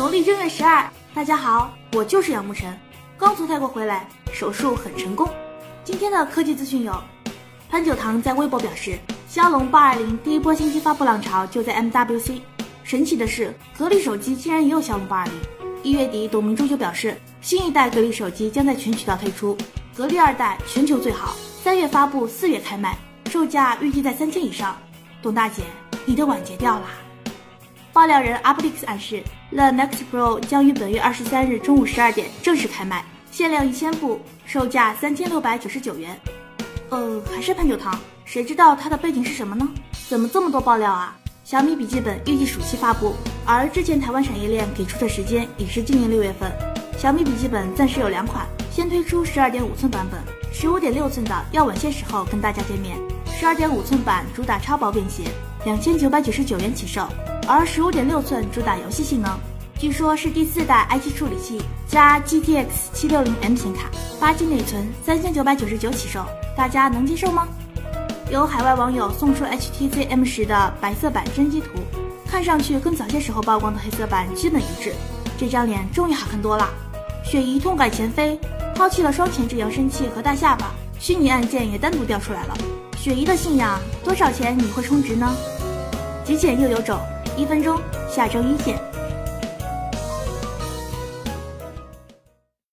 农历正月12，大家好，我就是杨慕晨，刚从泰国回来，手术很成功。今天的科技资讯有：潘九堂在微博表示，骁龙820第一波新机发布浪潮就在 MWC。神奇的是，格力手机竟然也有骁龙820。1月底，董明珠就表示，新一代格力手机将在全渠道推出，格力2代全球最好，3月发布，4月开卖，售价预计在3000以上。董大姐，你的碗结掉啦！爆料人 Uptix 暗示 The Next Pro 将于本月23日中午12点正式开卖，限量1000部，售价3699元。还是潘九堂，谁知道它的背景是什么呢？怎么这么多爆料啊？小米笔记本预计暑期发布，而之前台湾产业链给出的时间已是今年6月份。小米笔记本暂时有2款，先推出12.5寸版本，15.6寸的要晚些时候跟大家见面。12.5寸版主打超薄便携，2999元起售。而15.6寸主打游戏性能，据说是第4代 i7 处理器加 GTX 760M 显卡，8G 内存，3999起售，大家能接受吗？有海外网友送出 HTC M10 的白色版真机图，看上去跟早些时候曝光的黑色版基本一致，这张脸终于好看多了。雪姨痛改前非，抛弃了双前置扬声器和大下巴，虚拟按键也单独调出来了。雪姨的信仰，多少钱你会充值呢？极简又有种，1分钟，下周一见。